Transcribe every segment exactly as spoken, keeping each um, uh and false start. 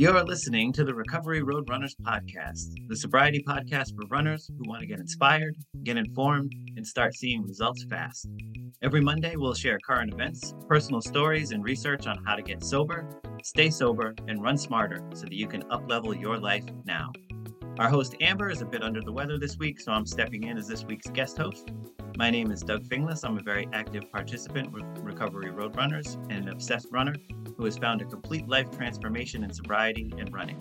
You're listening to the Recovery Roadrunners podcast, the sobriety podcast for runners who want to get inspired, get informed, and start seeing results fast. Every Monday, we'll share current events, personal stories, and research on how to get sober, stay sober, and run smarter so that you can up-level your life now. Our host, Amber, is a bit under the weather this week, so I'm stepping in as this week's guest host. My name is Doug Fingless. I'm a very active participant with Recovery Roadrunners and an obsessed runner who has found a complete life transformation in sobriety and running.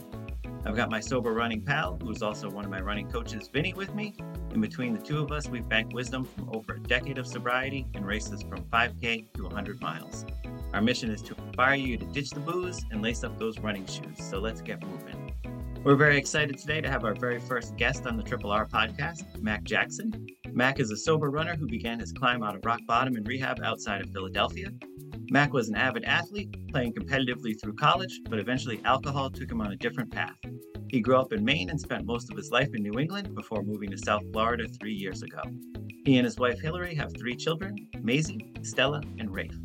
I've got my sober running pal, who is also one of my running coaches, Vinny, with me. And between the two of us, we've banked wisdom from over a decade of sobriety and races from five K to one hundred miles. Our mission is to inspire you to ditch the booze and lace up those running shoes. So let's get moving. We're very excited today to have our very first guest on the Triple R podcast, Mac Jackson. Mac is a sober runner who began his climb out of rock bottom in rehab outside of Philadelphia. Mac was an avid athlete, playing competitively through college, but eventually alcohol took him on a different path. He grew up in Maine and spent most of his life in New England before moving to South Florida three years ago. He and his wife Hillary have three children, Maisie, Stella, and Rafe.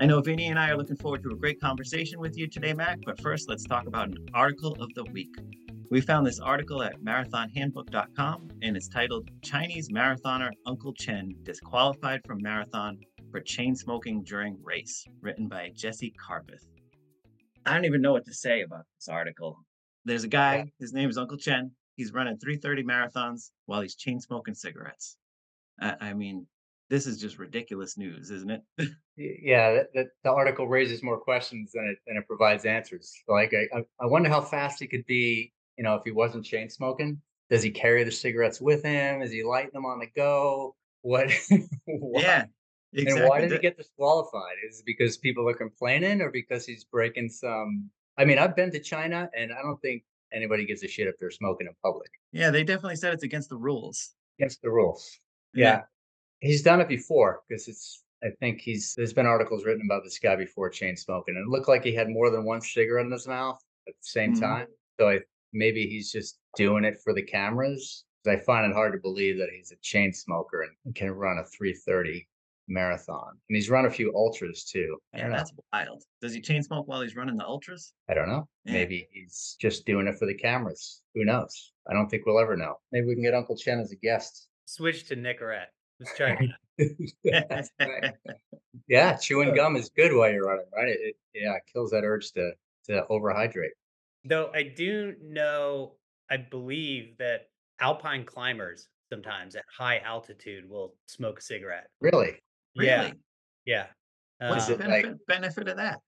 I know Vinny and I are looking forward to a great conversation with you today, Mac, but first let's talk about an article of the week. We found this article at marathon handbook dot com, and it's titled, Chinese Marathoner Uncle Chen Disqualified from Marathon for Chain Smoking During Race, written by Jesse Karpeth. I don't even know what to say about this article. There's a guy, his name is Uncle Chen. He's running three thirty marathons while he's chain smoking cigarettes. I, I mean, this is just ridiculous news, isn't it? Yeah, that, that, the article raises more questions than it, than it provides answers. Like, I, I wonder how fast he could be. You know, if he wasn't chain smoking, does he carry the cigarettes with him? Is he lighting them on the go? What? Why? Yeah, exactly. And why did he get disqualified? Is it because people are complaining, or because he's breaking some? I mean, I've been to China, and I don't think anybody gives a shit if they're smoking in public. Yeah, they definitely said it's against the rules. Against the rules. Yeah, yeah. He's done it before, because it's. I think he's. There's been articles written about this guy before chain smoking, and it looked like he had more than one cigarette in his mouth at the same mm-hmm. time. So I. Maybe he's just doing it for the cameras. I find it hard to believe that he's a chain smoker and can run a three thirty marathon. And he's run a few ultras too. Yeah, that's wild. Does he chain smoke while he's running the ultras? I don't know. Yeah. Maybe he's just doing it for the cameras. Who knows? I don't think we'll ever know. Maybe we can get Uncle Chen as a guest. Switch to Nicorette. Let's try it. Yeah, chewing gum is good while you're running, right? It, it, yeah, it kills that urge to to overhydrate. Though I do know, I believe that alpine climbers sometimes at high altitude will smoke a cigarette. Really? Yeah. Really? Yeah. What's um, the benefit, like, benefit of that?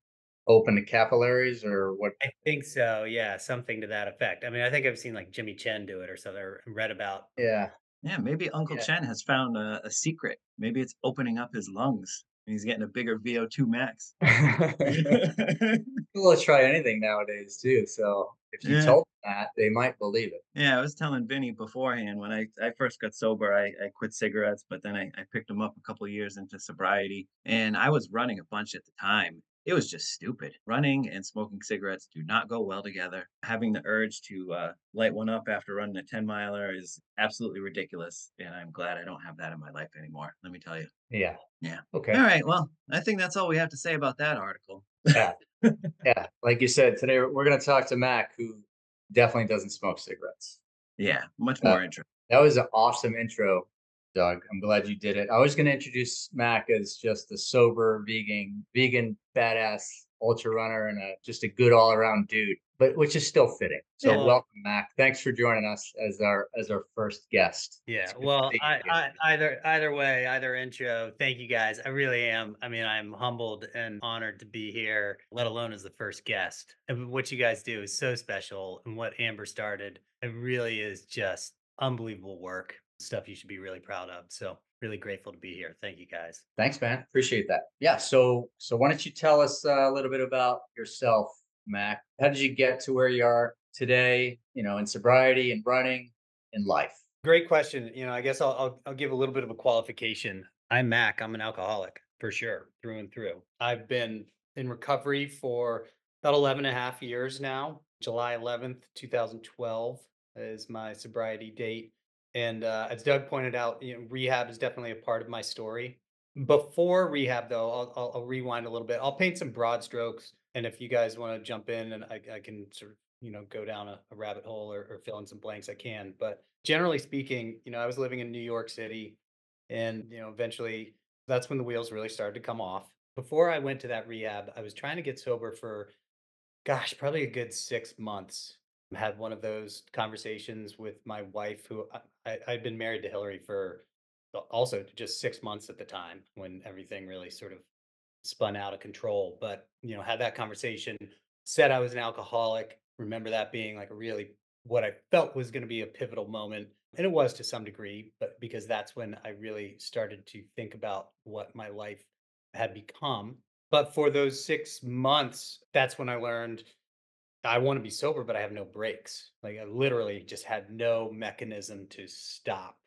Open the capillaries or what? I think so. Yeah. Something to that effect. I mean, I think I've seen like Jimmy Chen do it or something. Or read about. Yeah. Yeah. Maybe Uncle yeah. Chen has found a, a secret. Maybe it's opening up his lungs. He's getting a bigger V O two max. People will try anything nowadays, too. So if you yeah. told them that, they might believe it. Yeah, I was telling Vinny beforehand, when I, I first got sober, I, I quit cigarettes, but then I, I picked them up a couple of years into sobriety. And I was running a bunch at the time. It was just stupid. Running and smoking cigarettes do not go well together. Having the urge to uh, light one up after running a ten miler is absolutely ridiculous. And I'm glad I don't have that in my life anymore. Let me tell you. Yeah. Yeah. Okay. All right. Well, I think that's all we have to say about that article. Yeah. Yeah. Like you said, today we're going to talk to Mac, who definitely doesn't smoke cigarettes. Yeah. Much more uh, intro. That was an awesome intro, Doug. I'm glad you did it. I was going to introduce Mac as just a sober, vegan, vegan, badass ultra runner and a, just a good all around dude, but which is still fitting. So yeah. Welcome, Mac. Thanks for joining us as our as our first guest. Yeah. Well, I, I, either either way, either intro. Thank you guys. I really am. I mean, I'm humbled and honored to be here, let alone as the first guest. And what you guys do is so special, and what Amber started, it really is just unbelievable work. Stuff you should be really proud of. So really grateful to be here. Thank you guys. Thanks, man. Appreciate that. Yeah. So, so why don't you tell us a little bit about yourself, Mac? How did you get to where you are today, you know, in sobriety and running in life? Great question. You know, I guess I'll, I'll, I'll give a little bit of a qualification. I'm Mac. I'm an alcoholic for sure. Through and through. I've been in recovery for about eleven and a half years now. July eleventh, twenty twelve is my sobriety date. And uh, as Doug pointed out, you know, rehab is definitely a part of my story. Before rehab, though, I'll, I'll, I'll rewind a little bit. I'll paint some broad strokes. And if you guys want to jump in and I, I can sort of, you know, go down a, a rabbit hole or, or fill in some blanks, I can. But generally speaking, you know, I was living in New York City, and, you know, eventually that's when the wheels really started to come off. Before I went to that rehab, I was trying to get sober for, gosh, probably a good six months. I had one of those conversations with my wife, who I, I'd been married to Hillary for also just six months at the time when everything really sort of spun out of control. But, you know, had that conversation, said I was an alcoholic. Remember that being like a really what I felt was going to be a pivotal moment. And it was to some degree, but because that's when I really started to think about what my life had become. But for those six months, that's when I learned I want to be sober, but I have no breaks. Like I literally just had no mechanism to stop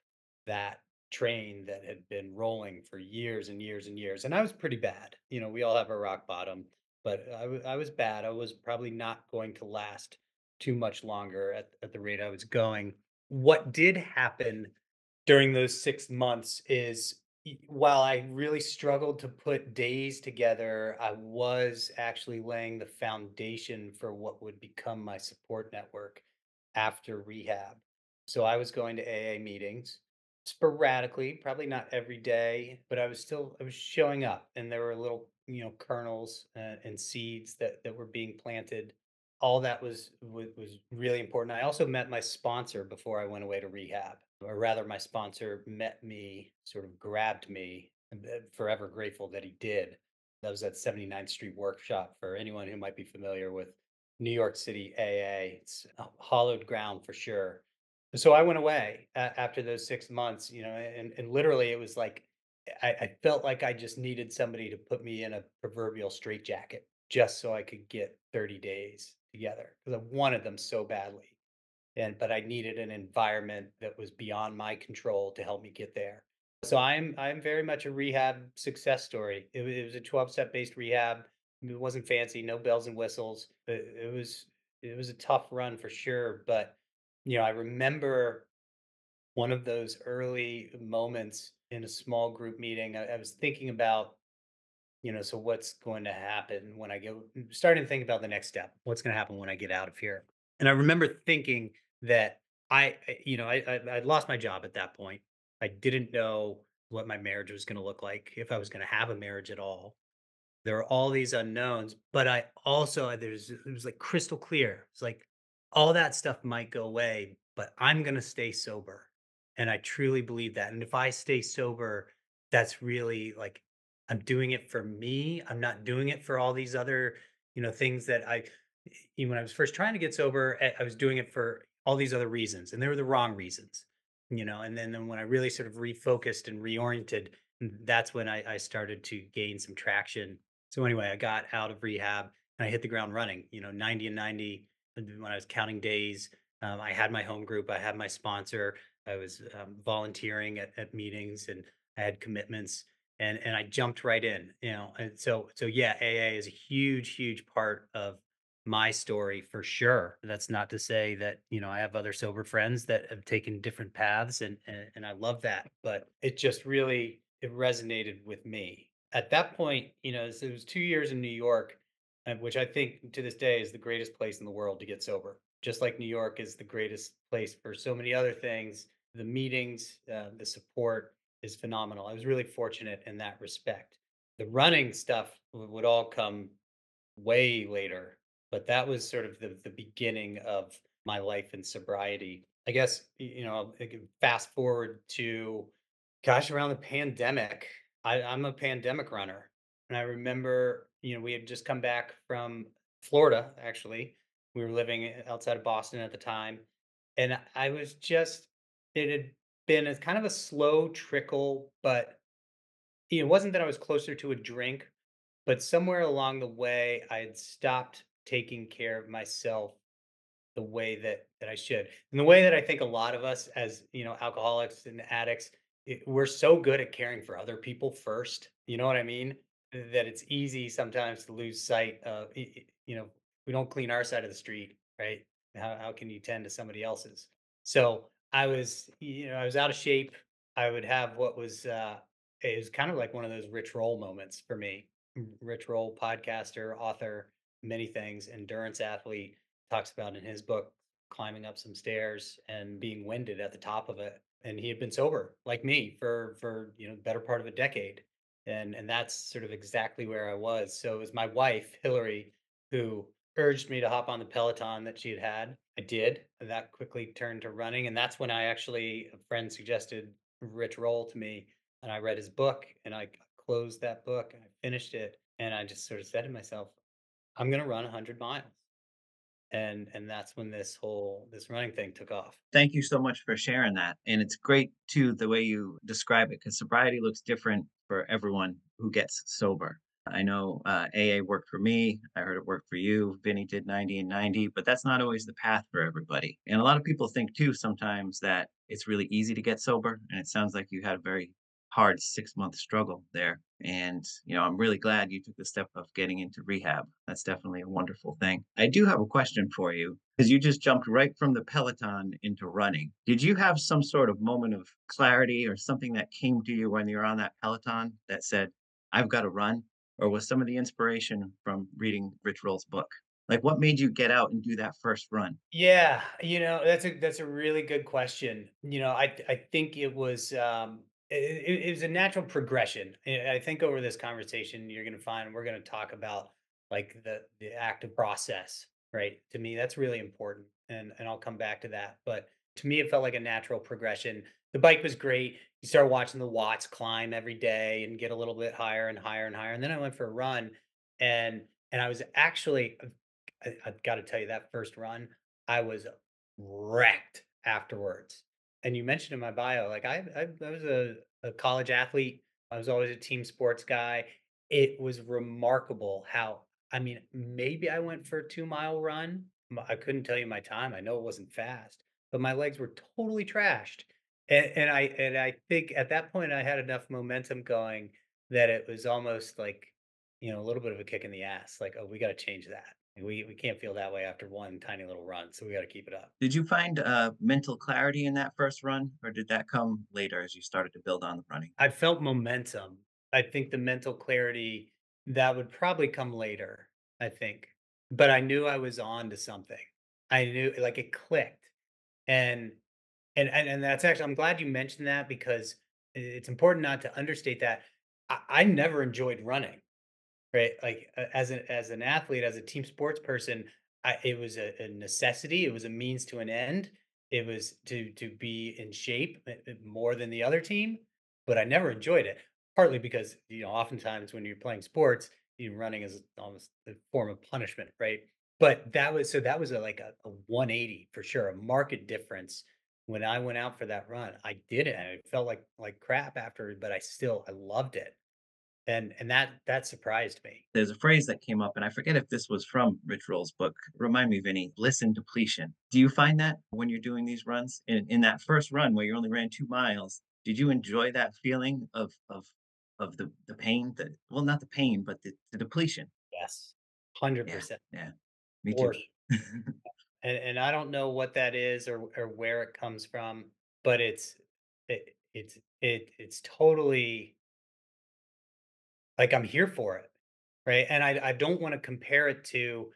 that train that had been rolling for years and years and years. And I was pretty bad. You know, we all have our rock bottom, but I, w- I was bad. I was probably not going to last too much longer at, at the rate I was going. What did happen during those six months is while I really struggled to put days together, I was actually laying the foundation for what would become my support network after rehab. So I was going to A A meetings sporadically, probably not every day, but I was still, I was showing up, and there were little, you know, kernels uh, and seeds that, that were being planted. All that was, was, was really important. I also met my sponsor before I went away to rehab, or rather my sponsor met me, sort of grabbed me, and forever grateful that he did. That was at seventy-ninth Street Workshop. For anyone who might be familiar with New York City A A, it's hallowed ground for sure. So I went away uh, after those six months, you know, and, and literally it was like, I, I felt like I just needed somebody to put me in a proverbial straitjacket just so I could get thirty days together, because I wanted them so badly. And, but I needed an environment that was beyond my control to help me get there. So I'm, I'm very much a rehab success story. It, it was a twelve step based rehab. It wasn't fancy, no bells and whistles. It, it was, it was a tough run for sure, but you know, I remember one of those early moments in a small group meeting. I, I was thinking about, you know, so what's going to happen when I get, starting to think about the next step, what's going to happen when I get out of here. And I remember thinking that I, you know, I, I, I lost my job at that point. I didn't know what my marriage was going to look like, if I was going to have a marriage at all. There were all these unknowns, but I also, there's, it was like crystal clear. It's like, all that stuff might go away, but I'm going to stay sober. And I truly believe that. And if I stay sober, that's really like, I'm doing it for me. I'm not doing it for all these other, you know, things that I, even when I was first trying to get sober, I was doing it for all these other reasons. And they were the wrong reasons, you know. And then, then when I really sort of refocused and reoriented, that's when I, I started to gain some traction. So anyway, I got out of rehab and I hit the ground running, you know, ninety and ninety. When I was counting days, um, I had my home group, I had my sponsor, I was um, volunteering at, at meetings, and I had commitments, and and I jumped right in, you know. And so, so yeah, A A is a huge, huge part of my story for sure. That's not to say that, you know, I have other sober friends that have taken different paths, and and, and I love that, but it just really, it resonated with me. At that point, you know, so it was two years in New York, which I think to this day is the greatest place in the world to get sober. Just like New York is the greatest place for so many other things, the meetings, uh, the support is phenomenal. I was really fortunate in that respect. The running stuff would all come way later, but that was sort of the, the beginning of my life in sobriety. I guess, you know, I can fast forward to, gosh, around the pandemic. I, I'm a pandemic runner. And I remember, you know, we had just come back from Florida, actually. We were living outside of Boston at the time. And I was just, it had been a kind of a slow trickle, but you know, it wasn't that I was closer to a drink, but somewhere along the way, I had stopped taking care of myself the way that, that I should. And the way that I think a lot of us as, you know, alcoholics and addicts, it, we're so good at caring for other people first. You know what I mean? That it's easy sometimes to lose sight of, you know, we don't clean our side of the street, right? How how can you tend to somebody else's? So I was, you know, I was out of shape. I would have what was uh, it was kind of like one of those Rich Roll moments for me. Rich Roll, podcaster, author, many things, endurance athlete, talks about in his book climbing up some stairs and being winded at the top of it. And he had been sober like me for, for, you know, better part of a decade. And, and that's sort of exactly where I was. So it was my wife, Hillary, who urged me to hop on the Peloton that she had had. I did. And that quickly turned to running. And that's when I actually, a friend suggested Rich Roll to me, and I read his book, and I closed that book and I finished it. And I just sort of said to myself, I'm going to run one hundred miles. And and that's when this whole, this running thing took off. Thank you so much for sharing that. And it's great, too, the way you describe it, because sobriety looks different for everyone who gets sober. I know uh, A A worked for me. I heard it worked for you. Vinny did ninety and ninety, but that's not always the path for everybody. And a lot of people think, too, sometimes that it's really easy to get sober. And it sounds like you had a very hard six-month struggle there. And, you know, I'm really glad you took the step of getting into rehab. That's definitely a wonderful thing. I do have a question for you, because you just jumped right from the Peloton into running. Did you have some sort of moment of clarity or something that came to you when you were on that Peloton that said, I've got to run? Or was some of the inspiration from reading Rich Roll's book? Like, what made you get out and do that first run? Yeah, you know, that's a that's a really good question. You know, I I think it was um, it, it was a natural progression. I think over this conversation, you're going to find we're going to talk about like the the active process, right? To me, that's really important, and and I'll come back to that. But to me, it felt like a natural progression. The bike was great. You start watching the watts climb every day and get a little bit higher and higher and higher. And then I went for a run, and and I was actually, I, I've got to tell you, that first run, I was wrecked afterwards. And you mentioned in my bio, like I, I, I was a, a college athlete. I was always a team sports guy. It was remarkable how, I mean, maybe I went for a two mile run. I couldn't tell you my time. I know it wasn't fast, but my legs were totally trashed. And, and I and I think at that point I had enough momentum going that it was almost like, you know, a little bit of a kick in the ass. Like, oh, we got to change that. We we can't feel that way after one tiny little run, so we got to keep it up. Did you find uh, mental clarity in that first run, or did that come later as you started to build on the running? I felt momentum. I think the mental clarity, that would probably come later, I think. But I knew I was on to something. I knew, like, it clicked. And And, and and that's actually, I'm glad you mentioned that, because it's important not to understate that. I, I never enjoyed running, right? Like as an as an athlete, as a team sports person, I, it was a, a necessity. It was a means to an end. It was to to be in shape more than the other team, but I never enjoyed it. Partly because, you know, oftentimes when you're playing sports, you're running is almost a form of punishment, right? But that was so that was a, like a, a one eighty for sure, a marked difference. When I went out for that run, I did it, and it felt like like crap after, but I still I loved it, and and that that surprised me. There's a phrase that came up, and I forget if this was from Rich Roll's book. Remind me, Vinny. Listen depletion. Do you find that when you're doing these runs? In in that first run where you only ran two miles, did you enjoy that feeling of of of the the pain? That well, not the pain, but the, the depletion. Yes, hundred yeah, percent. Yeah, me too. And and I don't know what that is or or where it comes from, but it's it it's it it's totally like I'm here for it, right? And I I don't want to compare it to,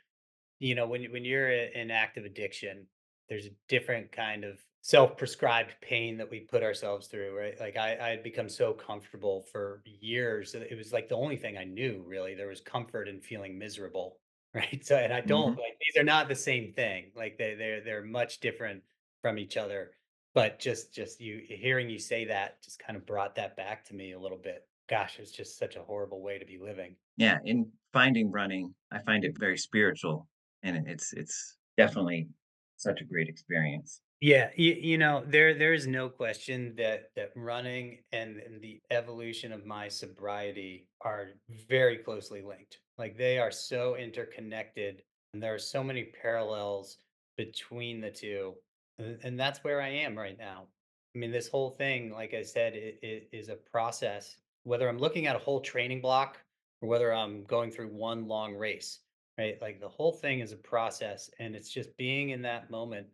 you know, when when you're in active addiction, there's a different kind of self-prescribed pain that we put ourselves through, right? Like I I had become so comfortable for years, it was like the only thing I knew really. There was comfort in feeling miserable. Right. So, and I don't mm-hmm. like, these are not the same thing. Like they, they're, they're much different from each other, but just, just you hearing you say that just kind of brought that back to me a little bit. Gosh, it's just such a horrible way to be living. Yeah. In finding running, I find it very spiritual, and it's, it's definitely such a great experience. Yeah. You, you know, there, there is no question that, that running and, and the evolution of my sobriety are very closely linked. Like they are so interconnected, and there are so many parallels between the two. And, and that's where I am right now. I mean, this whole thing, like I said, it, it is a process, whether I'm looking at a whole training block or whether I'm going through one long race, right? Like the whole thing is a process, and it's just being in that moment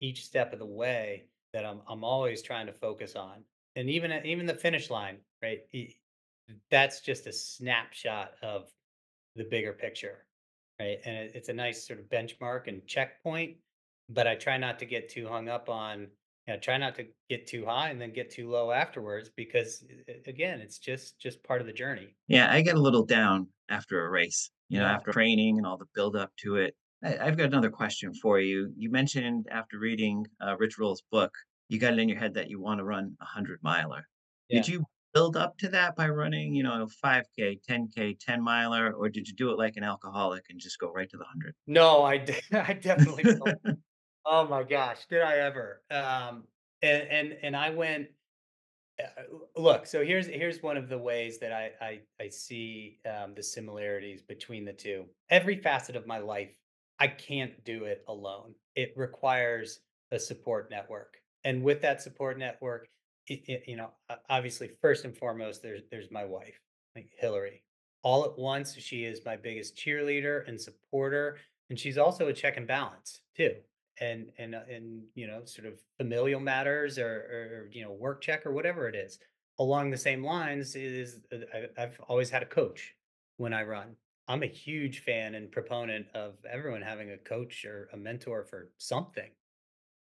each step of the way that I'm I'm always trying to focus on. and even even the finish line, right? That's just a snapshot of the bigger picture, right? And it's a nice sort of benchmark and checkpoint, but I try not to get too hung up on, you know, try not to get too high and then get too low afterwards, because again, it's just just part of the journey. Yeah, I get a little down after a race, you know, yeah. after training and all the build up to it. I've got another question for you. You mentioned after reading uh, Rich Roll's book, you got it in your head that you want to run a hundred miler. Yeah. Did you build up to that by running, you know, five K, ten K, ten miler, or did you do it like an alcoholic and just go right to the hundred? No, I, de- I definitely don't. Oh my gosh, did I ever? Um, and and and I went. Uh, look, so here's here's one of the ways that I I, I see um, the similarities between the two. Every facet of my life, I can't do it alone. It requires a support network. And with that support network, it, it, you know, obviously, first and foremost, there's there's my wife, like Hillary. All at once, she is my biggest cheerleader and supporter, and she's also a check and balance too. And and and you know, sort of familial matters, or, or you know, work check or whatever it is. Along the same lines, is I, I've always had a coach when I run. I'm a huge fan and proponent of everyone having a coach or a mentor for something,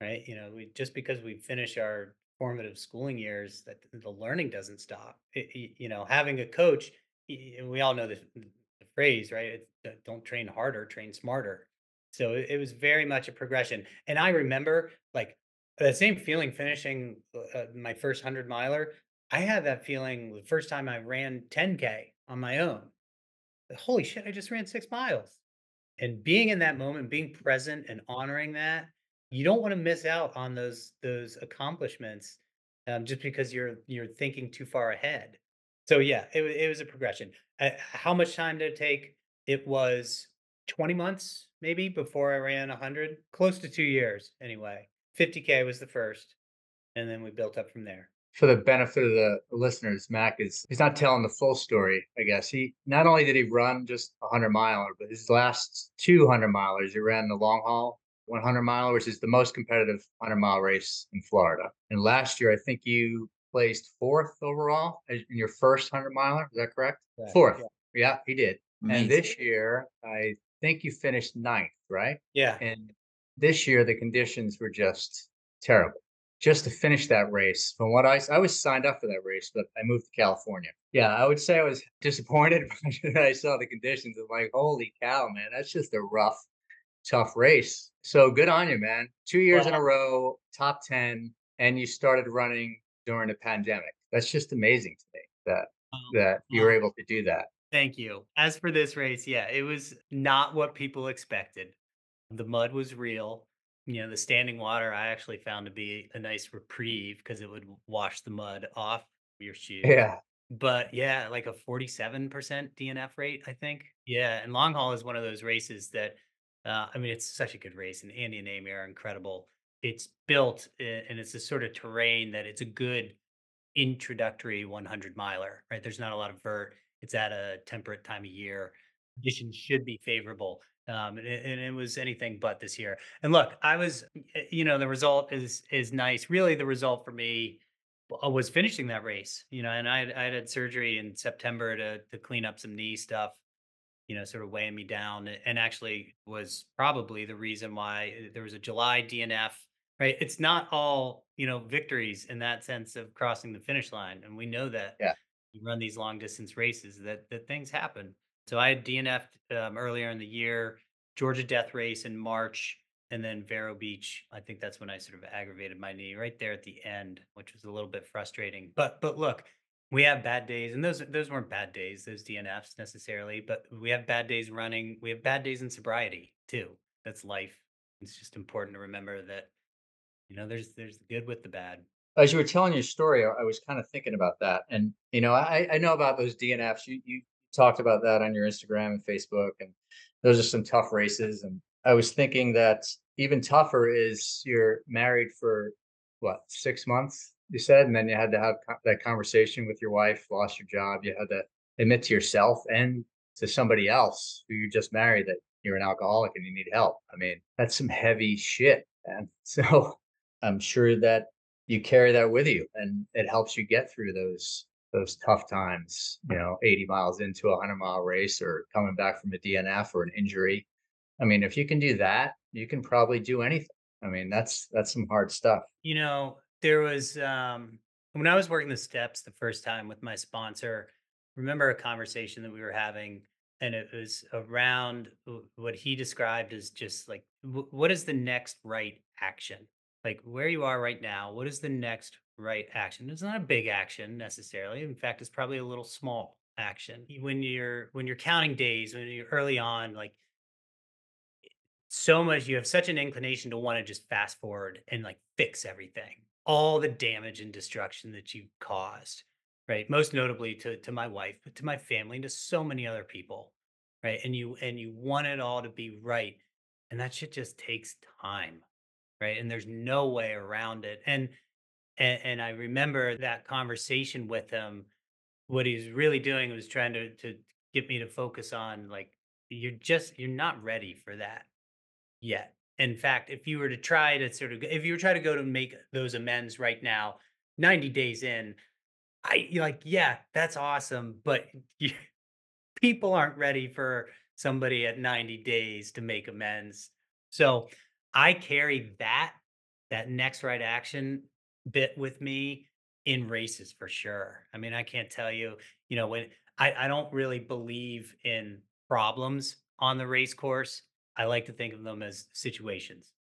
right? You know, we, just because we finish our formative schooling years, that the learning doesn't stop. It, you know, having a coach, we all know the, the phrase, right? It's, don't train harder, train smarter. So it was very much a progression. And I remember like that same feeling finishing uh, my first hundred miler. I had that feeling the first time I ran ten K on my own. Holy shit, I just ran six miles. And being in that moment, being present and honoring that, you don't want to miss out on those those accomplishments um, just because you're you're thinking too far ahead. So yeah, it, it was a progression. Uh, how much time did it take? It was twenty months maybe before I ran one hundred, close to two years anyway. fifty K was the first, and then we built up from there. For the benefit of the listeners, Mac is, he's not telling the full story, I guess. He, not only did he run just a hundred miler, but his last two hundred milers, he ran the Long Haul one hundred mile, which is the most competitive hundred mile race in Florida. And last year, I think you placed fourth overall in your first hundred miler. Is that correct? Yeah, fourth. Yeah. yeah, he did. Amazing. And this year, I think you finished ninth, right? Yeah. And this year, the conditions were just terrible. Just to finish that race, from what I, I was signed up for that race, but I moved to California. Yeah, I would say I was disappointed when I saw the conditions. I'm like, holy cow, man, that's just a rough, tough race. So good on you, man. Two years wow. in a row, top ten, and you started running during the pandemic. That's just amazing to me that, um, that you were able to do that. Thank you. As for this race, yeah, it was not what people expected. The mud was real. You know, the standing water I actually found to be a nice reprieve because it would wash the mud off your shoe. Yeah. But yeah, like a forty-seven percent D N F rate, I think. Yeah. And Long Haul is one of those races that, uh, I mean, it's such a good race, and Andy and Amy are incredible. It's built, and it's the sort of terrain that it's a good introductory one hundred miler, right? There's not a lot of vert. It's at a temperate time of year. Conditions should be favorable. Um, and, it, and it was anything but this year. And look, I was, you know, the result is is nice. Really, the result for me was finishing that race, you know, and I had, I had surgery in September to to clean up some knee stuff, you know, sort of weighing me down, and actually was probably the reason why there was a July D N F, right? It's not all, you know, victories in that sense of crossing the finish line. And we know that yeah. you run these long distance races that that things happen. So I had D N F'd um, earlier in the year, Georgia Death Race in March, and then Vero Beach. I think that's when I sort of aggravated my knee right there at the end, which was a little bit frustrating. But but look, we have bad days, and those those weren't bad days, those D N Fs necessarily, but we have bad days running. We have bad days in sobriety too. That's life. It's just important to remember that, you know, there's there's the good with the bad. As you were telling your story, I was kind of thinking about that. And, you know, I, I know about those D N Fs. You you talked about that on your Instagram and Facebook, and those are some tough races. And I was thinking that even tougher is you're married for what, six months, you said, and then you had to have co- that conversation with your wife, lost your job. You had to admit to yourself and to somebody else who you just married that you're an alcoholic and you need help. I mean, that's some heavy shit, man. So I'm sure that you carry that with you, and it helps you get through those those tough times, you know, eighty miles into a hundred mile race, or coming back from a D N F or an injury. I mean, if you can do that, you can probably do anything. I mean, that's, that's some hard stuff. You know, there was, um, when I was working the steps the first time with my sponsor, remember a conversation that we were having, and it was around what he described as just like, w- what is the next right action? Like where you are right now, what is the next right action? It's not a big action necessarily. In fact, it's probably a little small action. When you're, when you're counting days, when you're early on, like so much, you have such an inclination to want to just fast forward and like fix everything, all the damage and destruction that you caused, right? Most notably to, to my wife, but to my family, and to so many other people, right? And you, and you want it all to be right. And that shit just takes time, right? And there's no way around it. And And, and I remember that conversation with him. What he was really doing was trying to, to get me to focus on like, you're just, you're not ready for that yet. In fact, if you were to try to sort of, if you were trying to go to make those amends right now, ninety days in, I you're like, yeah, that's awesome. But you, people aren't ready for somebody at ninety days to make amends. So I carry that, that next right action bit with me in races for sure. I mean, I can't tell you, you know, when I, I don't really believe in problems on the race course. I like to think of them as situations,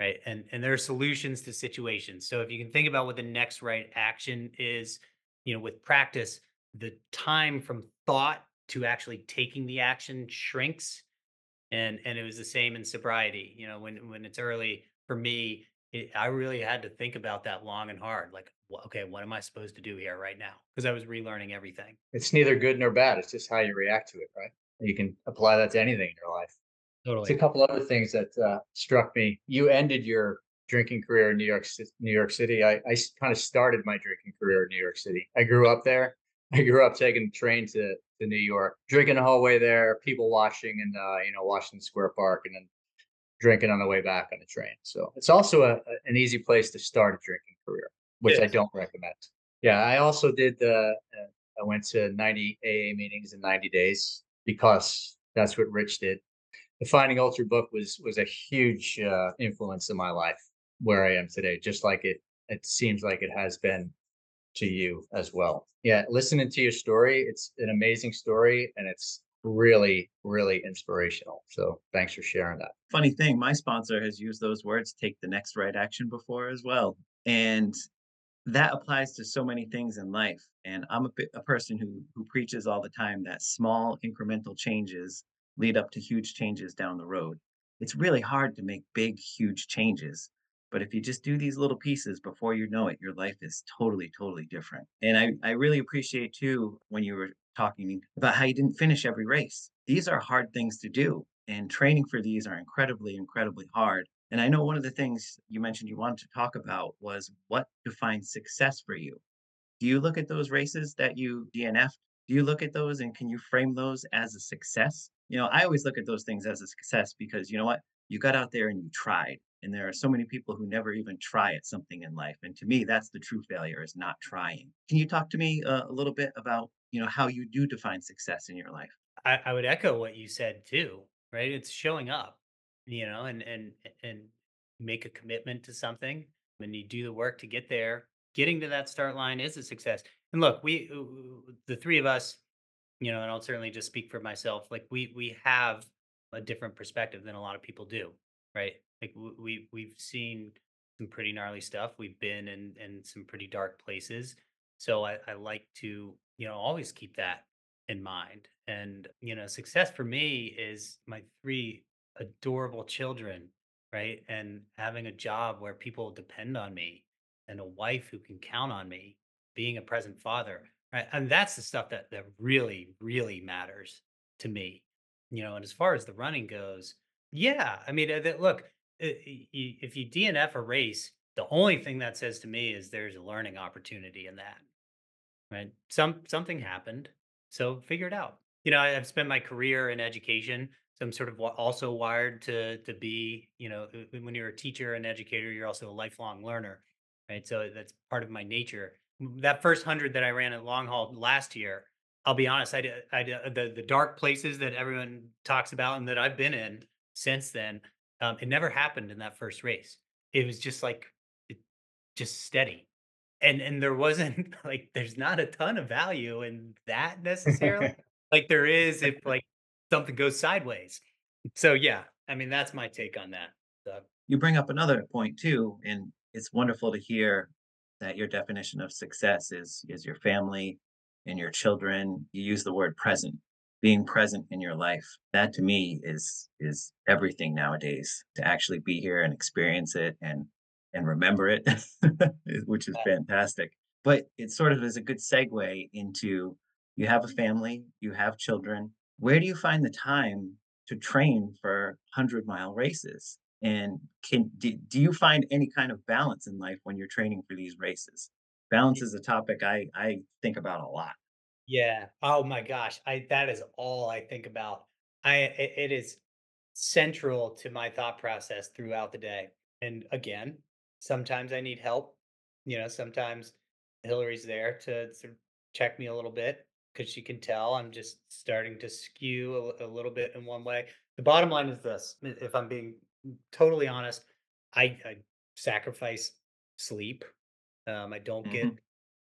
right? And, and there are solutions to situations. So if you can think about what the next right action is, you know, with practice, the time from thought to actually taking the action shrinks. And, and it was the same in sobriety. You know, when, when it's early for me, I really had to think about that long and hard. Like, well, okay, what am I supposed to do here right now? Because I was relearning everything. It's neither good nor bad. It's just how you react to it, right? You can apply that to anything in your life. Totally. There's a couple other things that uh, struck me. You ended your drinking career in New York, New York City. I, I kind of started my drinking career in New York City. I grew up there. I grew up taking the train to, to New York, drinking the whole way there, people watching in uh, you know, Washington Square Park, and then drinking on the way back on the train. So it's also a, an easy place to start a drinking career, which I don't recommend. Yeah. I also did the, uh, I went to ninety A A meetings in ninety days because that's what Rich did. The Finding Ultra book was, was a huge uh, influence in my life where I am today, just like it, it seems like it has been to you as well. Yeah. Listening to your story, it's an amazing story, and it's really, really inspirational. So thanks for sharing that. Funny thing, my sponsor has used those words, take the next right action, before as well. And that applies to so many things in life. And I'm a, a person who who preaches all the time that small incremental changes lead up to huge changes down the road. It's really hard to make big, huge changes. But if you just do these little pieces, before you know it, your life is totally, totally different. And I, I really appreciate too, when you were talking about how you didn't finish every race. These are hard things to do, and training for these are incredibly, incredibly hard. And I know one of the things you mentioned you wanted to talk about was what defines success for you. Do you look at those races that you D N F'd? Do you look at those, and can you frame those as a success? You know, I always look at those things as a success because you know what? You got out there and you tried. And there are so many people who never even try at something in life. And to me, that's the true failure, is not trying. Can you talk to me a, a little bit about, you know, how you do define success in your life? I, I would echo what you said too, right? It's showing up, you know, and, and, and make a commitment to something when you do the work to get there. Getting to that start line is a success. And look, we, the three of us, you know, and I'll certainly just speak for myself. Like we, we have a different perspective than a lot of people do, right? Like we we've seen some pretty gnarly stuff. We've been in, in some pretty dark places. So I, I like to, you know, always keep that in mind. And, you know, success for me is my three adorable children, right? And having a job where people depend on me, and a wife who can count on me, being a present father, right? And that's the stuff that, that really, really matters to me, you know. And as far as the running goes, yeah, I mean, look, if you D N F a race, the only thing that says to me is there's a learning opportunity in that, right? Some, something happened, so figure it out. You know, I've spent my career in education, so I'm sort of also wired to, to be, you know, when you're a teacher and educator, you're also a lifelong learner. right? So that's part of my nature. That first hundred that I ran at Long Haul last year, I'll be honest, I did, I did, the, the dark places that everyone talks about and that I've been in since then, um, it never happened in that first race. It was just like, it, just steady. And and there wasn't like, there's not a ton of value in that necessarily. Like there is if like something goes sideways. So yeah, I mean, that's my take on that. So. You bring up another point too, and it's wonderful to hear that your definition of success is is your family and your children. You use the word present, being present in your life. That to me is is everything nowadays, to actually be here and experience it and and remember it, which is fantastic. But it sort of is a good segue into, you have a family, you have children. Where do you find the time to train for one hundred mile races? And can do, do you find any kind of balance in life when you're training for these races? Balance is a topic I, I think about a lot. Yeah. Oh my gosh. I, that is all I think about. I, it is central to my thought process throughout the day. And again, sometimes I need help, you know, sometimes Hillary's there to sort of check me a little bit, because she can tell I'm just starting to skew a, a little bit in one way. The bottom line is this, if I'm being totally honest, I, I sacrifice sleep. Um, I don't mm-hmm. get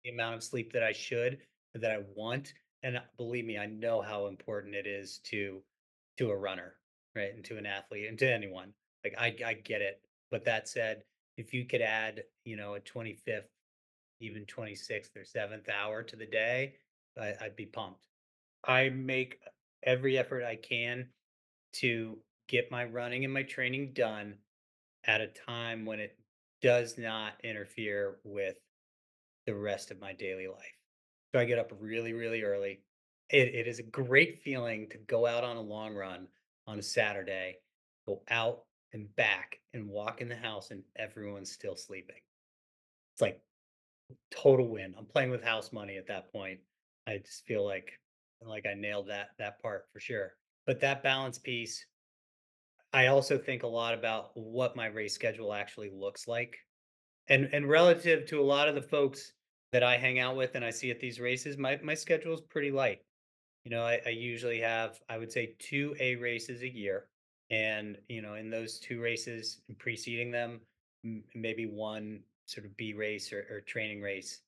the amount of sleep that I should, that I want. And believe me, I know how important it is to, to a runner, right? And to an athlete and to anyone. Like I, I get it. But that said, if you could add, you know, a twenty-fifth, even twenty-sixth or seventh hour to the day, I, I'd be pumped. I make every effort I can to get my running and my training done at a time when it does not interfere with the rest of my daily life. So I get up really, really early. It, it is a great feeling to go out on a long run on a Saturday, go out and back and walk in the house and everyone's still sleeping. It's like total win. I'm playing with house money at that point. I just feel like, like I nailed that, that part for sure. But that balance piece, I also think a lot about what my race schedule actually looks like. And, and relative to a lot of the folks that I hang out with and I see at these races, my, my schedule is pretty light. You know, I, I usually have, I would say two A races a year. And, you know, in those two races preceding them, m- maybe one sort of B race or, or training race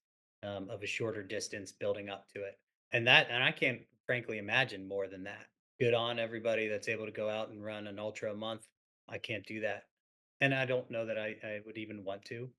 um, of a shorter distance building up to it. And that, and I can't frankly imagine more than that. Good on everybody that's able to go out and run an ultra a month. I can't do that. And I don't know that I, I would even want to,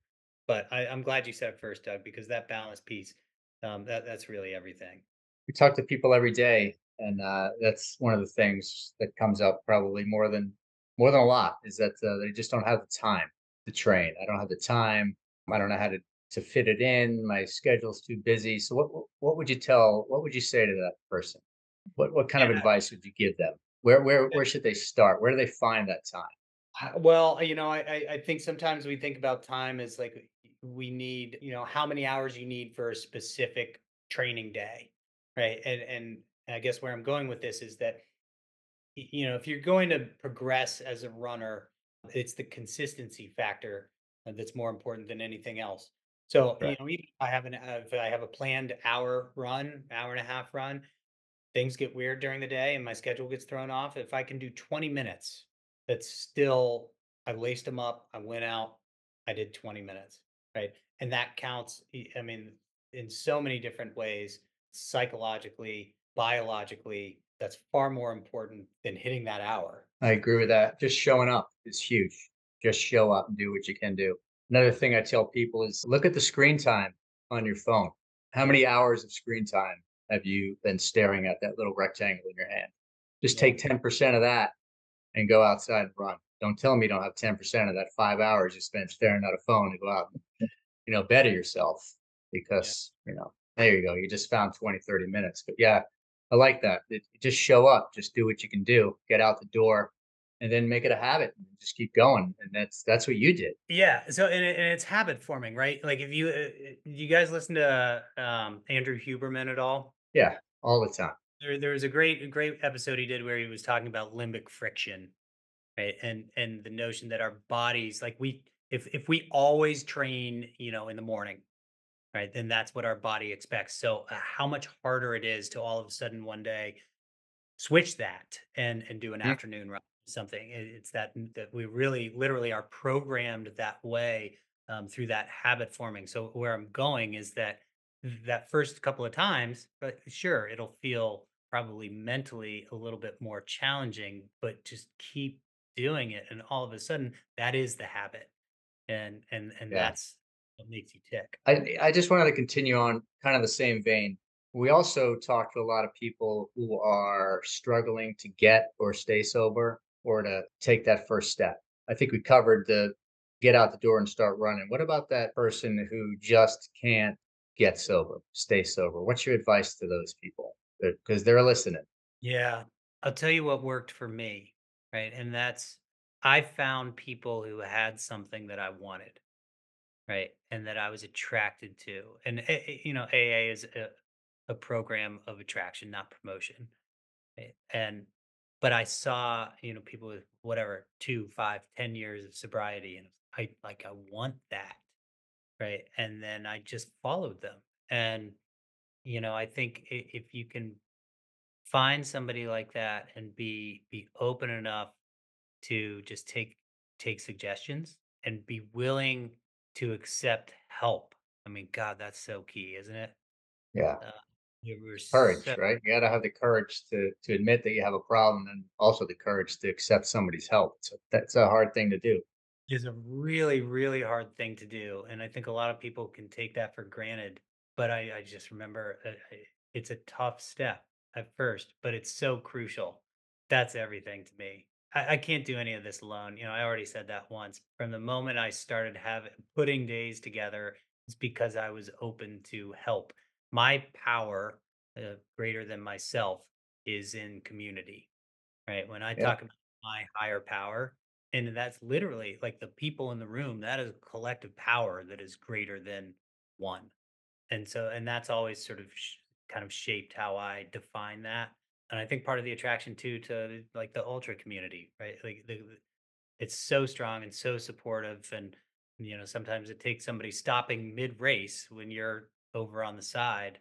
but I, I'm glad you said it first, Doug, because that balance piece, um, that that's really everything. We talk to people every day. And uh, that's one of the things that comes up probably more than more than a lot, is that uh, they just don't have the time to train. I don't have the time. I don't know how to, to fit it in. My schedule's too busy. So what what would you tell? What would you say to that person? What what kind yeah. of advice would you give them? Where where where should they start? Where do they find that time? Well, you know, I I think sometimes we think about time as like we need, you know, how many hours you need for a specific training day, right? And and I guess where I'm going with this is that, you know, if you're going to progress as a runner, it's the consistency factor that's more important than anything else. So, right. you know, even if I have an, if I have a planned hour run, hour and a half run, things get weird during the day and my schedule gets thrown off. If I can do twenty minutes, that's still, I laced them up. I went out, I did twenty minutes, right? And that counts, I mean, in so many different ways, psychologically, biologically, that's far more important than hitting that hour. I agree with that. Just showing up is huge. Just show up and do what you can do. Another thing I tell people is look at the screen time on your phone. How many hours of screen time have you been staring at that little rectangle in your hand? Just take ten percent of that and go outside and run. Don't tell me you don't have ten percent of that five hours you spent staring at a phone to go out and, you know, better yourself, because, yeah. you know, there you go. You just found twenty, thirty minutes. But yeah, I like that. It, just show up, just do what you can do, get out the door, and then make it a habit and just keep going. And that's, that's what you did. Yeah. So, and, it, and it's habit forming, right? Like if you, uh, you guys listen to, um, Andrew Huberman at all? Yeah. All the time. There, there was a great, a great episode he did where he was talking about limbic friction, right? And, and the notion that our bodies, like we, if if we always train, you know, in the morning, right, then that's what our body expects. So how much harder it is to all of a sudden one day switch that and and do an mm-hmm. afternoon run or something. It's that that we really literally are programmed that way um, through that habit forming. So where I'm going is that that first couple of times, but sure, it'll feel probably mentally a little bit more challenging, but just keep doing it. And all of a sudden that is the habit. And, and, and yeah. that's what makes you tick. I, I just wanted to continue on kind of the same vein. We also talk to a lot of people who are struggling to get or stay sober or to take that first step. I think we covered the get out the door and start running. What about that person who just can't get sober, stay sober? What's your advice to those people? Because they're listening. Yeah. I'll tell you what worked for me. Right. And that's, I found people who had something that I wanted. Right. And that I was attracted to. And, you know, A A is a, a program of attraction, not promotion. Right? And, but I saw, you know, people with whatever, two, five, ten years of sobriety. And I like, I want that. Right. And then I just followed them. And, you know, I think if you can find somebody like that and be be open enough to just take take suggestions and be willing to accept help. I mean, God, that's so key, isn't it? Yeah. Uh, courage, so- right? You got to have the courage to to admit that you have a problem, and also the courage to accept somebody's help. So that's a hard thing to do. It's a really, really hard thing to do, and I think a lot of people can take that for granted. But I, I just remember uh, it's a tough step at first, but it's so crucial. That's everything to me. I, I can't do any of this alone. You know, I already said that once. From the moment I started having putting days together, it's because I was open to help. My power, uh, greater than myself, is in community, right? When I yeah. talk about my higher power, and that's literally like the people in the room, that is collective power that is greater than one. And so, and that's always sort of sh- kind of shaped how I define that. And I think part of the attraction too, to like the ultra community, right? Like the, it's so strong and so supportive. And, you know, sometimes it takes somebody stopping mid race when you're over on the side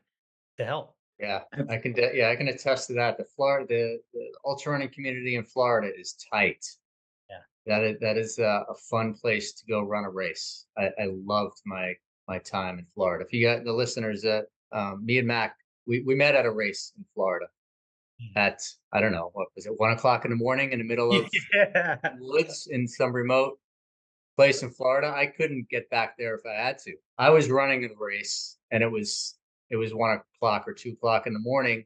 to help. Yeah. I can, de- yeah, I can attest to that. The Florida, the, the ultra running community in Florida is tight. Yeah. That is, that is a, a fun place to go run a race. I, I loved my, my time in Florida. If you got the listeners, uh, um, me and Mac, we, we met at a race in Florida mm. at, I don't know, what was it, one o'clock in the morning in the middle of yeah. woods in some remote place in Florida. I couldn't get back there if I had to. I was running a race, and it was it was one o'clock or two o'clock in the morning,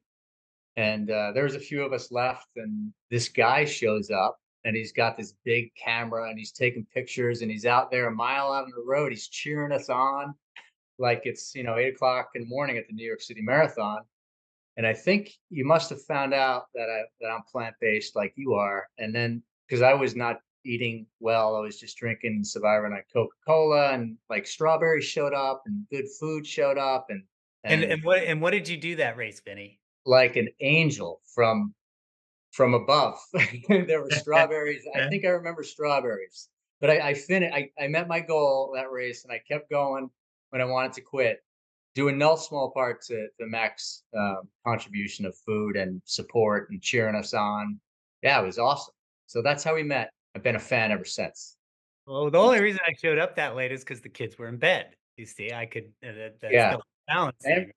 and uh, there was a few of us left, and this guy shows up, and he's got this big camera, and he's taking pictures, and he's out there a mile out on the road. He's cheering us on like it's, you know, eight o'clock in the morning at the New York City Marathon. And I think you must have found out that, I, that I'm plant-based like you are. And then because I was not eating well, I was just drinking Survivor Night Coca-Cola, and like strawberries showed up and good food showed up. And and, and, and what and what did you do that race, Vinny? Like an angel from... From above, there were strawberries. I think I remember strawberries, but I, I finished. I, I met my goal that race, and I kept going when I wanted to quit, doing no small part to the Mac's um, contribution of food and support and cheering us on. Yeah, it was awesome. So that's how we met. I've been a fan ever since. Well, the only reason I showed up that late is because the kids were in bed. You see, I could. Uh, that, that's yeah. Still- Am-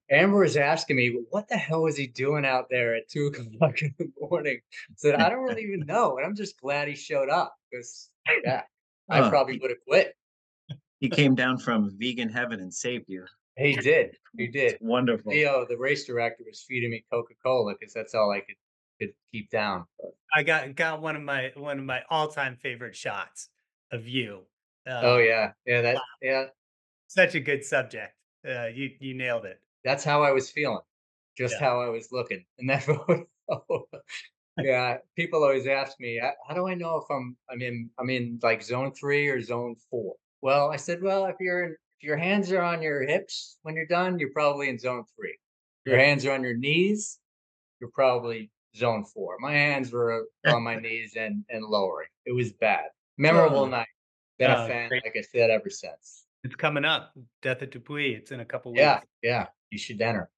Amber was asking me, what the hell was he doing out there at two o'clock in the morning? I said, I don't really even know. And I'm just glad he showed up, because yeah, I huh. probably would have quit. He came down from vegan heaven and saved you. He did. He did. It's wonderful. Leo, the race director, was feeding me Coca-Cola because that's all I could, could keep down. I got got one of my one of my all-time favorite shots of you. Um, oh yeah. Yeah, that wow. yeah. Such a good subject. Uh, you you nailed it. That's how I was feeling, just yeah. how I was looking in that photo. Yeah, people always ask me, how do I know if I'm I'm in I'm in like zone three or zone four? Well, I said, well, if you're in, if your hands are on your hips when you're done, you're probably in zone three. If your hands are on your knees, you're probably zone four. My hands were on my knees and and lowering. It was bad. Memorable oh. night. Been oh, a fan, great. Like I said, ever since. It's coming up. Death at Dupuy. It's in a couple weeks. Yeah, yeah. You should enter.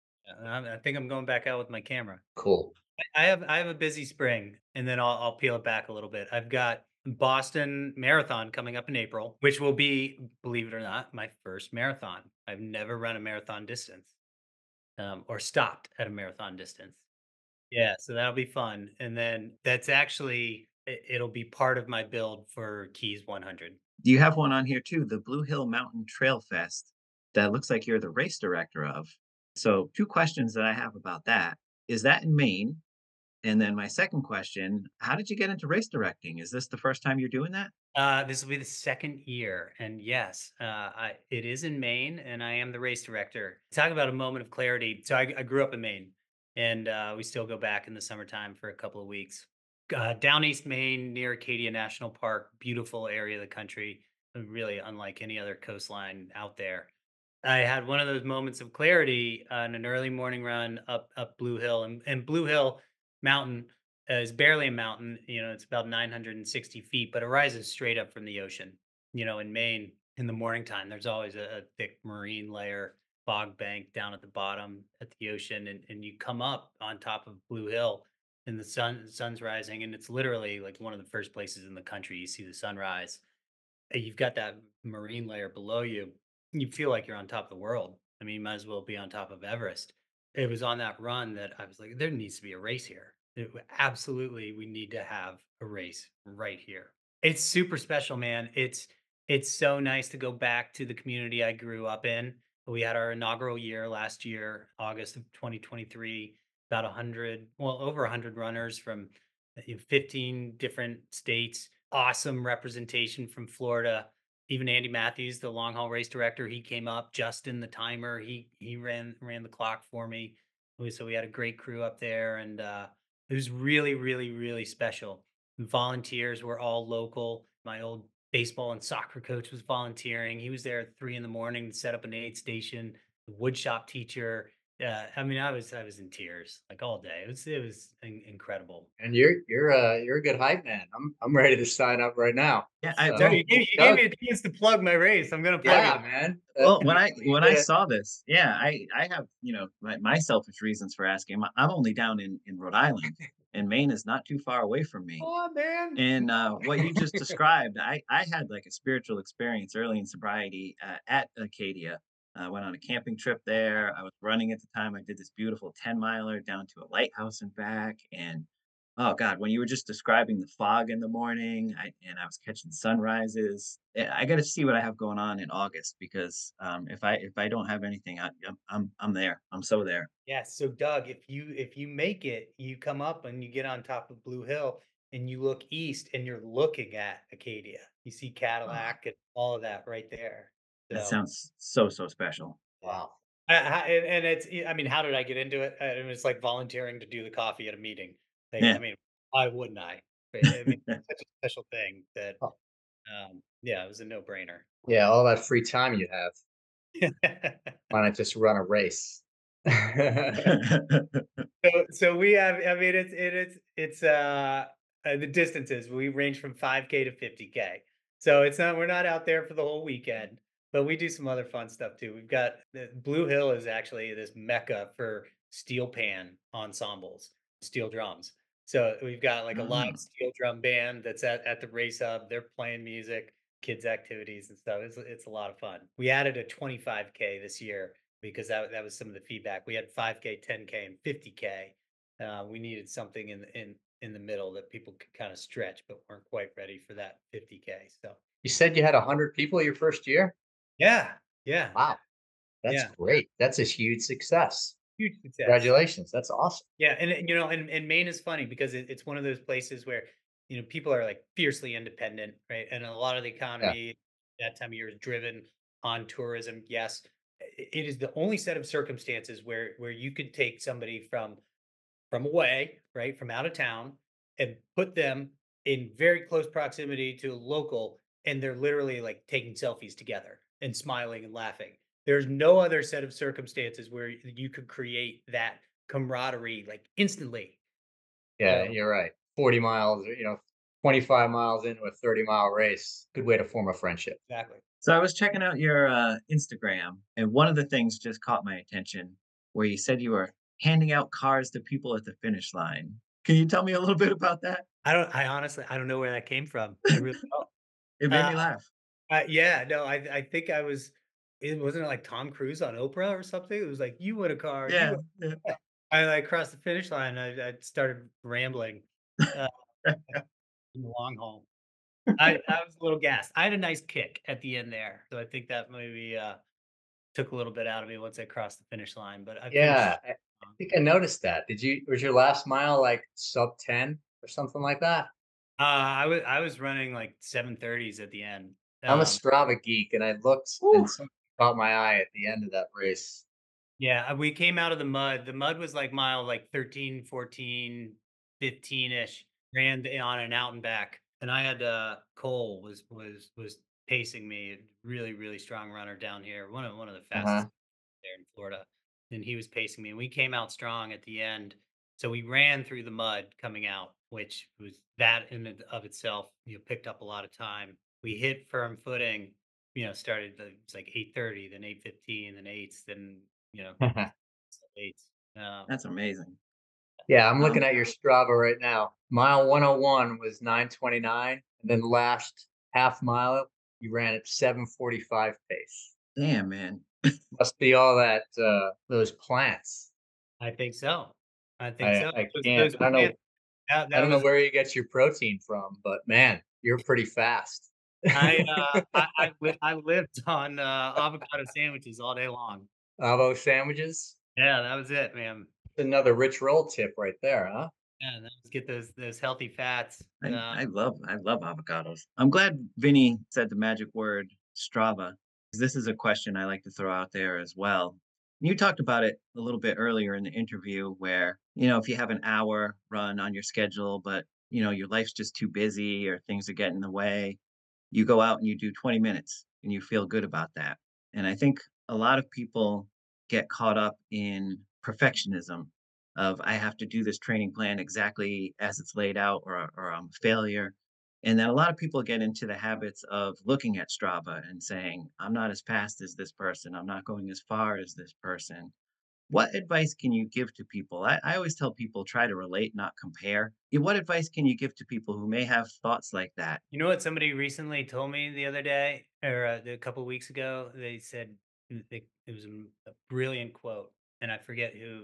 I think I'm going back out with my camera. Cool. I have I have a busy spring, and then I'll I'll peel it back a little bit. I've got Boston Marathon coming up in April, which will be, believe it or not, my first marathon. I've never run a marathon distance, um, or stopped at a marathon distance. Yeah, so that'll be fun. And then that's actually, it'll be part of my build for Keys one hundred. You have one on here too, the Blue Hill Mountain Trail Fest, that looks like you're the race director of. So two questions that I have about that. Is that in Maine? And then my second question, how did you get into race directing? Is this the first time you're doing that? Uh, this will be the second year. And yes, uh, I, it is in Maine, and I am the race director. Talk about a moment of clarity. So I, I grew up in Maine, and uh, we still go back in the summertime for a couple of weeks. Uh, down East Maine, near Acadia National Park, beautiful area of the country, really unlike any other coastline out there. I had one of those moments of clarity on an early morning run up up Blue Hill, and, and Blue Hill Mountain is barely a mountain. You know, it's about nine hundred sixty feet, but it rises straight up from the ocean. You know, in Maine, in the morning time, there's always a, a thick marine layer, fog bank down at the bottom at the ocean, and, and you come up on top of Blue Hill, and the sun the sun's rising, and it's literally like one of the first places in the country you see the sunrise. You've got that marine layer below you. You feel like you're on top of the world. I mean, you might as well be on top of Everest. It was on that run that I was like, there needs to be a race here. It, absolutely, we need to have a race right here. It's super special, man. It's it's so nice to go back to the community I grew up in. We had our inaugural year last year, August of twenty twenty-three, about one hundred, well, over one hundred runners from fifteen different states. Awesome representation from Florida. Even Andy Matthews, the long haul race director, he came up. Justin, the timer, he he ran ran the clock for me. So we had a great crew up there, and uh, it was really, really, really special. The volunteers were all local. My old baseball and soccer coach was volunteering. He was there at three in the morning to set up an aid station. The woodshop teacher. Uh, I mean, I was I was in tears like all day. It was it was in- incredible. And you're you're uh you're a good hype man. I'm I'm ready to sign up right now. Yeah, I, so, Doug, you, gave, you Doug, gave me a chance to plug my race. I'm gonna plug yeah, it, man. Well, when I when I saw this, yeah, I I have you know my, my selfish reasons for asking. I'm only down in in Rhode Island, and Maine is not too far away from me. Oh man! And uh, what you just described, I I had like a spiritual experience early in sobriety uh, at Acadia. I went on a camping trip there. I was running at the time. I did this beautiful ten miler down to a lighthouse and back. And oh God, when you were just describing the fog in the morning, I, and I was catching sunrises. I got to see what I have going on in August, because um, if I if I don't have anything, I, I'm I'm there. I'm so there. Yeah. So Doug, if you if you make it, you come up and you get on top of Blue Hill, and you look east, and you're looking at Acadia. You see Cadillac and all of that right there. So, that sounds so, so special. Wow. I, I, and it's, I mean, how did I get into it? I mean, it's like volunteering to do the coffee at a meeting. Like, yeah. I mean, why wouldn't I? I mean, it's such a special thing that, um, yeah, it was a no brainer. Yeah. All that free time you have. Why not just run a race? so, so we have, I mean, it's, it, it's, it's, uh, the distances we range from five K to fifty K. So it's not, we're not out there for the whole weekend. But we do some other fun stuff too. We've got Blue Hill is actually this mecca for steel pan ensembles, steel drums. So we've got like a mm. live steel drum band that's at, at the race hub. They're playing music, kids activities and stuff. It's it's a lot of fun. We added a twenty-five K this year because that that was some of the feedback. We had five K, ten K, and fifty K. Uh, we needed something in in in the middle that people could kind of stretch, but weren't quite ready for that fifty K. So you said you had a hundred people your first year? Yeah. Yeah. Wow. That's yeah. great. That's a huge success. Huge success. Congratulations. That's awesome. Yeah. And, you know, and, and Maine is funny because it, it's one of those places where, you know, people are like fiercely independent, right? And a lot of the economy yeah. that time of year is driven on tourism. Yes. It is the only set of circumstances where, where you could take somebody from, from away, right? From out of town and put them in very close proximity to a local. And they're literally like taking selfies together and smiling and laughing. There's no other set of circumstances where you could create that camaraderie like instantly. Yeah, um, you're right. forty miles, you know, twenty-five miles into a thirty mile race. Good way to form a friendship. Exactly. So I was checking out your uh, Instagram, and one of the things just caught my attention where you said you were handing out cars to people at the finish line. Can you tell me a little bit about that? I don't, I honestly, I don't know where that came from. I really don't. It made uh, me laugh. Uh, yeah, no, I I think I was, it wasn't like Tom Cruise on Oprah or something. It was like, you win a car. Yeah. A car. I like crossed the finish line. I, I started rambling uh, in the long haul. I, I was a little gassed. I had a nice kick at the end there. So I think that maybe uh, took a little bit out of me once I crossed the finish line. But I yeah, I think I noticed that. Did you, was your last mile like sub ten or something like that? Uh, I was, I was running like seven thirties at the end. Um, I'm a Strava geek, and I looked Ooh. and something caught my eye at the end of that race. Yeah, we came out of the mud. The mud was like mile like thirteen, fourteen, fifteen-ish, ran on and out and back. And I had uh, Cole was was was pacing me, a really, really strong runner down here, one of one of the fastest uh-huh. there in Florida. And he was pacing me, and we came out strong at the end. So we ran through the mud coming out, which was that in and of itself, you know, picked up a lot of time. We hit firm footing, you know, started the, it's like eight thirty, then eight fifteen, then eights, then, you know, eights. Um, That's amazing. Yeah, I'm looking um, at your Strava right now. Mile one oh one was nine twenty-nine, and then last half mile, you ran at seven forty-five pace. Damn, man. Must be all that, uh, those plants. I think so. I think I, so. I, can't, I don't know, that, that I don't was, know where you get your protein from, but man, you're pretty fast. I, uh, I I I lived on uh, avocado sandwiches all day long. Avo sandwiches. Yeah, that was it, man. Another Rich Roll tip right there, huh? Yeah, that was, get those those healthy fats. I, uh, I love I love avocados. I'm glad Vinny said the magic word Strava. This is a question I like to throw out there as well. You talked about it a little bit earlier in the interview, where you know if you have an hour run on your schedule, but you know your life's just too busy or things are getting in the way. You go out and you do twenty minutes and you feel good about that. And I think a lot of people get caught up in perfectionism of, I have to do this training plan exactly as it's laid out, or, or I'm a failure. And then a lot of people get into the habits of looking at Strava and saying, I'm not as fast as this person. I'm not going as far as this person. What advice can you give to people? I, I always tell people, try to relate, not compare. What advice can you give to people who may have thoughts like that? You know what somebody recently told me the other day, or a, a couple of weeks ago, they said, they, it was a brilliant quote, and I forget who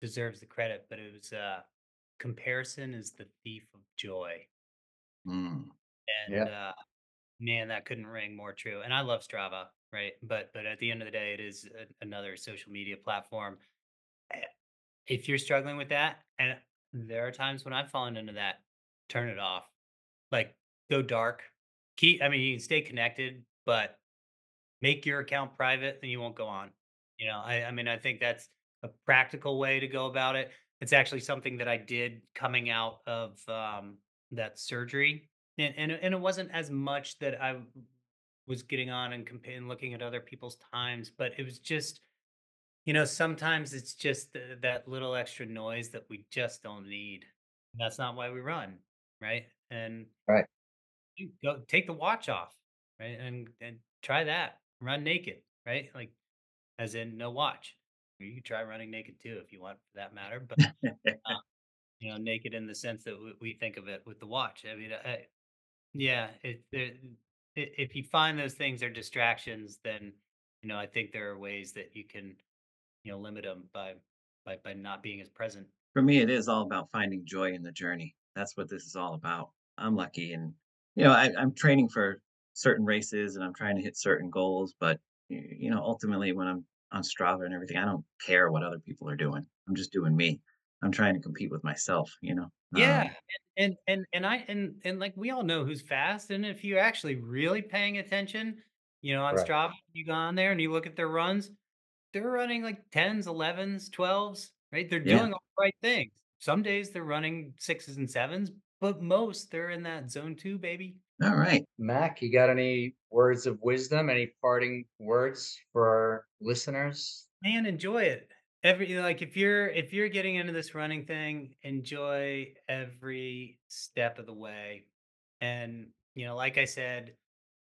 deserves the credit, but it was, uh, comparison is the thief of joy. Mm. And yeah. uh, man, that couldn't ring more true. And I love Strava. Right. But but at the end of the day, it is a, another social media platform. If you're struggling with that, and there are times when I've fallen into that, turn it off. Like, go dark. Keep, I mean, you can stay connected, but make your account private and you won't go on. You know, I, I mean, I think that's a practical way to go about it. It's actually something that I did coming out of um, that surgery. And, and, and it wasn't as much that I was getting on and comparing, looking at other people's times, but it was just, you know, sometimes it's just th- that little extra noise that we just don't need. And that's not why we run. Right. And right. You go take the watch off. Right. And, and try that, run naked. Right. Like, as in no watch. Or you can try running naked too, if you want, for that matter, but, uh, you know, naked in the sense that w- we think of it with the watch. I mean, I, yeah, it, it if you find those things are distractions, then, you know, I think there are ways that you can, you know, limit them by, by, by not being as present. For me, it is all about finding joy in the journey. That's what this is all about. I'm lucky. And, you know, I, I'm training for certain races and I'm trying to hit certain goals, but, you know, ultimately when I'm on Strava and everything, I don't care what other people are doing. I'm just doing me. I'm trying to compete with myself, you know? Yeah. Um, And and and I and and like we all know who's fast, and if you're actually really paying attention, you know, on right. Strava, you go on there and you look at their runs, they're running like tens, elevens, twelves, right? They're yeah. doing all the right things. Some days they're running sixes and sevens, but most they're in that zone two, baby. All right, Mac, you got any words of wisdom? Any parting words for our listeners? Man, enjoy it. every, like if you're, if you're getting into this running thing, enjoy every step of the way. And, you know, like I said,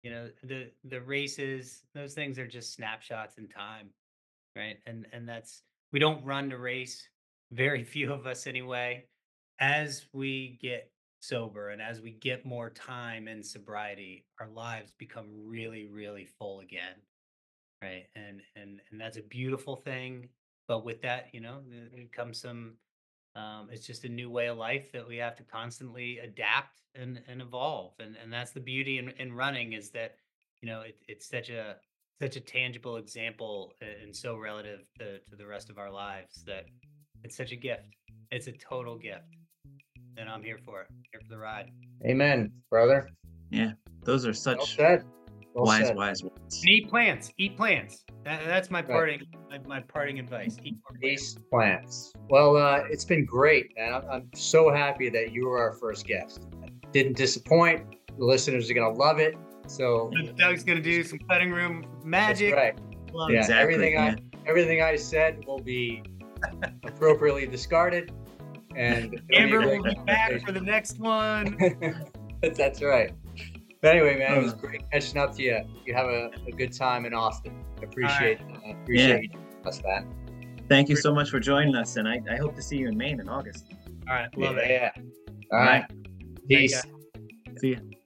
you know, the, the races, those things are just snapshots in time. Right. And, and that's, we don't run to race, very few of us anyway. As we get sober and as we get more time in sobriety, our lives become really, really full again. Right. And, and, and that's a beautiful thing. But with that, you know, it comes some, um, it's just a new way of life that we have to constantly adapt and, and evolve. And, and that's the beauty in, in running, is that, you know, it, it's such a, such a tangible example and so relative to, to the rest of our lives, that it's such a gift. It's a total gift. And I'm here for it. Here for the ride. Amen, brother. Yeah. Those are such well well wise, said. wise words. And eat plants. Eat plants. That, that's my parting right. my, my parting advice. Eat plants. plants. Well, uh, it's been great, man. I'm, I'm so happy that you were our first guest. Didn't disappoint. The listeners are going to love it. So Doug's going to do some cutting room magic. That's right. Love yeah, exactly, everything, yeah. I, everything I said will be appropriately discarded. And Amber will be back for the next one. That's right. But anyway, man, it was great catching up to you. You have a, a good time in Austin. Appreciate right. uh, appreciate yeah. you us that. Thank you so much for joining us, and I, I hope to see you in Maine in August. All right, love yeah, it. Yeah. All right. Peace. See you.